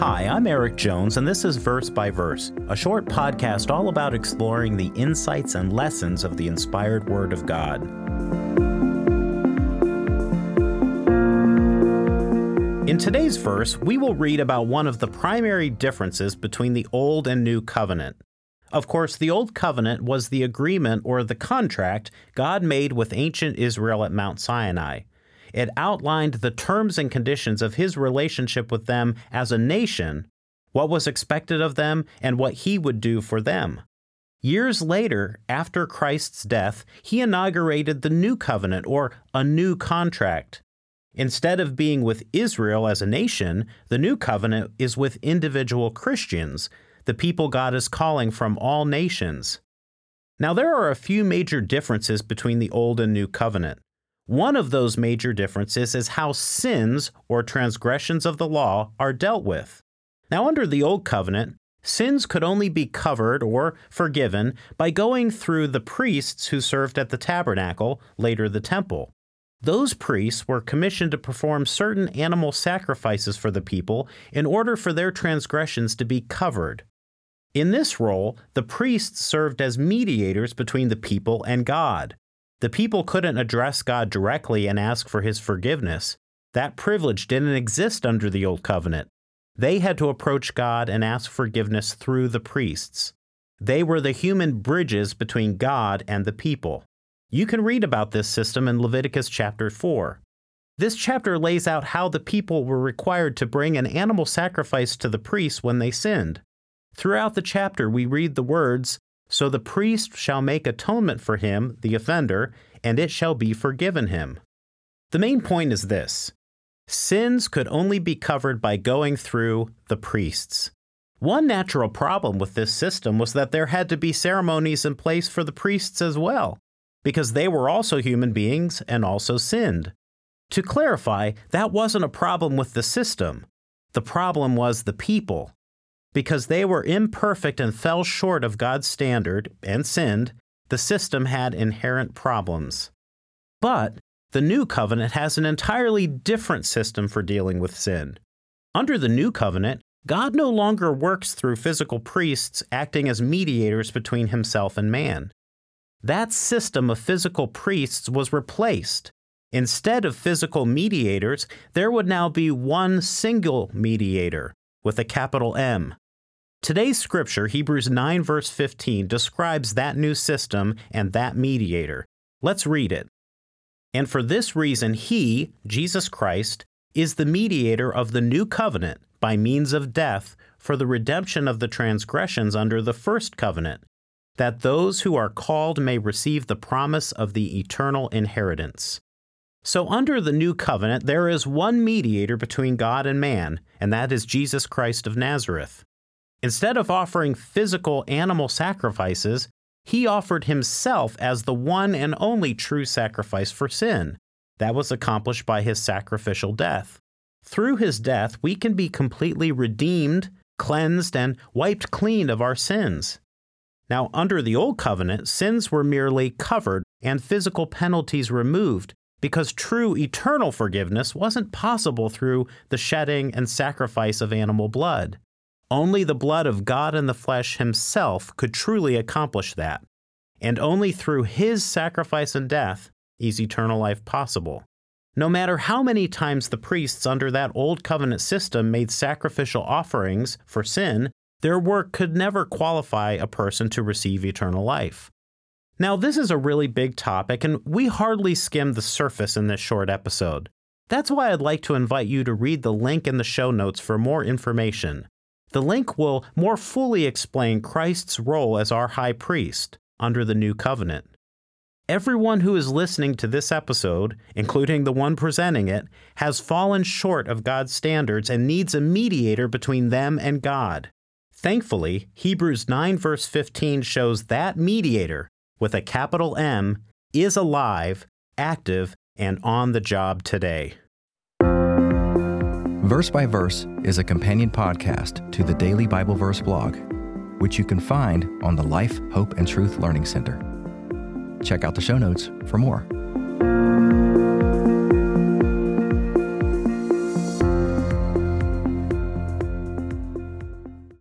Hi, I'm Eric Jones, and this is Verse by Verse, a short podcast all about exploring the insights and lessons of the inspired Word of God. In today's verse, we will read about one of the primary differences between the Old and New Covenant. Of course, the Old Covenant was the agreement or the contract God made with ancient Israel at Mount Sinai. It outlined the terms and conditions of his relationship with them as a nation, what was expected of them, and what he would do for them. Years later, after Christ's death, he inaugurated the New Covenant, or a new contract. Instead of being with Israel as a nation, the New Covenant is with individual Christians, the people God is calling from all nations. Now, there are a few major differences between the Old and New Covenant. One of those major differences is how sins, or transgressions of the law, are dealt with. Now, under the Old Covenant, sins could only be covered or forgiven by going through the priests who served at the tabernacle, later the temple. Those priests were commissioned to perform certain animal sacrifices for the people in order for their transgressions to be covered. In this role, the priests served as mediators between the people and God. The people couldn't address God directly and ask for his forgiveness. That privilege didn't exist under the Old Covenant. They had to approach God and ask forgiveness through the priests. They were the human bridges between God and the people. You can read about this system in Leviticus chapter 4. This chapter lays out how the people were required to bring an animal sacrifice to the priests when they sinned. Throughout the chapter, we read the words, "So the priest shall make atonement for him, the offender, and it shall be forgiven him." The main point is this: sins could only be covered by going through the priests. One natural problem with this system was that there had to be ceremonies in place for the priests as well, because they were also human beings and also sinned. To clarify, that wasn't a problem with the system. The problem was the people. Because they were imperfect and fell short of God's standard and sinned, the system had inherent problems. But the New Covenant has an entirely different system for dealing with sin. Under the New Covenant, God no longer works through physical priests acting as mediators between himself and man. That system of physical priests was replaced. Instead of physical mediators, there would now be one single mediator, with a capital M. Today's scripture, Hebrews 9, verse 15, describes that new system and that mediator. Let's read it. "And for this reason he," Jesus Christ, "is the mediator of the new covenant by means of death for the redemption of the transgressions under the first covenant, that those who are called may receive the promise of the eternal inheritance." So under the New Covenant, there is one mediator between God and man, and that is Jesus Christ of Nazareth. Instead of offering physical animal sacrifices, he offered himself as the one and only true sacrifice for sin. That was accomplished by his sacrificial death. Through his death, we can be completely redeemed, cleansed, and wiped clean of our sins. Now, under the Old Covenant, sins were merely covered and physical penalties removed, because true eternal forgiveness wasn't possible through the shedding and sacrifice of animal blood. Only the blood of God in the flesh himself could truly accomplish that. And only through his sacrifice and death is eternal life possible. No matter how many times the priests under that Old Covenant system made sacrificial offerings for sin, their work could never qualify a person to receive eternal life. Now, this is a really big topic, and we hardly skimmed the surface in this short episode. That's why I'd like to invite you to read the link in the show notes for more information. The link will more fully explain Christ's role as our High Priest under the New Covenant. Everyone who is listening to this episode, including the one presenting it, has fallen short of God's standards and needs a mediator between them and God. Thankfully, Hebrews 9 verse 15 shows that mediator, with a capital M, is alive, active, and on the job today. Verse by Verse is a companion podcast to the Daily Bible Verse blog, which you can find on the Life, Hope, and Truth Learning Center. Check out the show notes for more.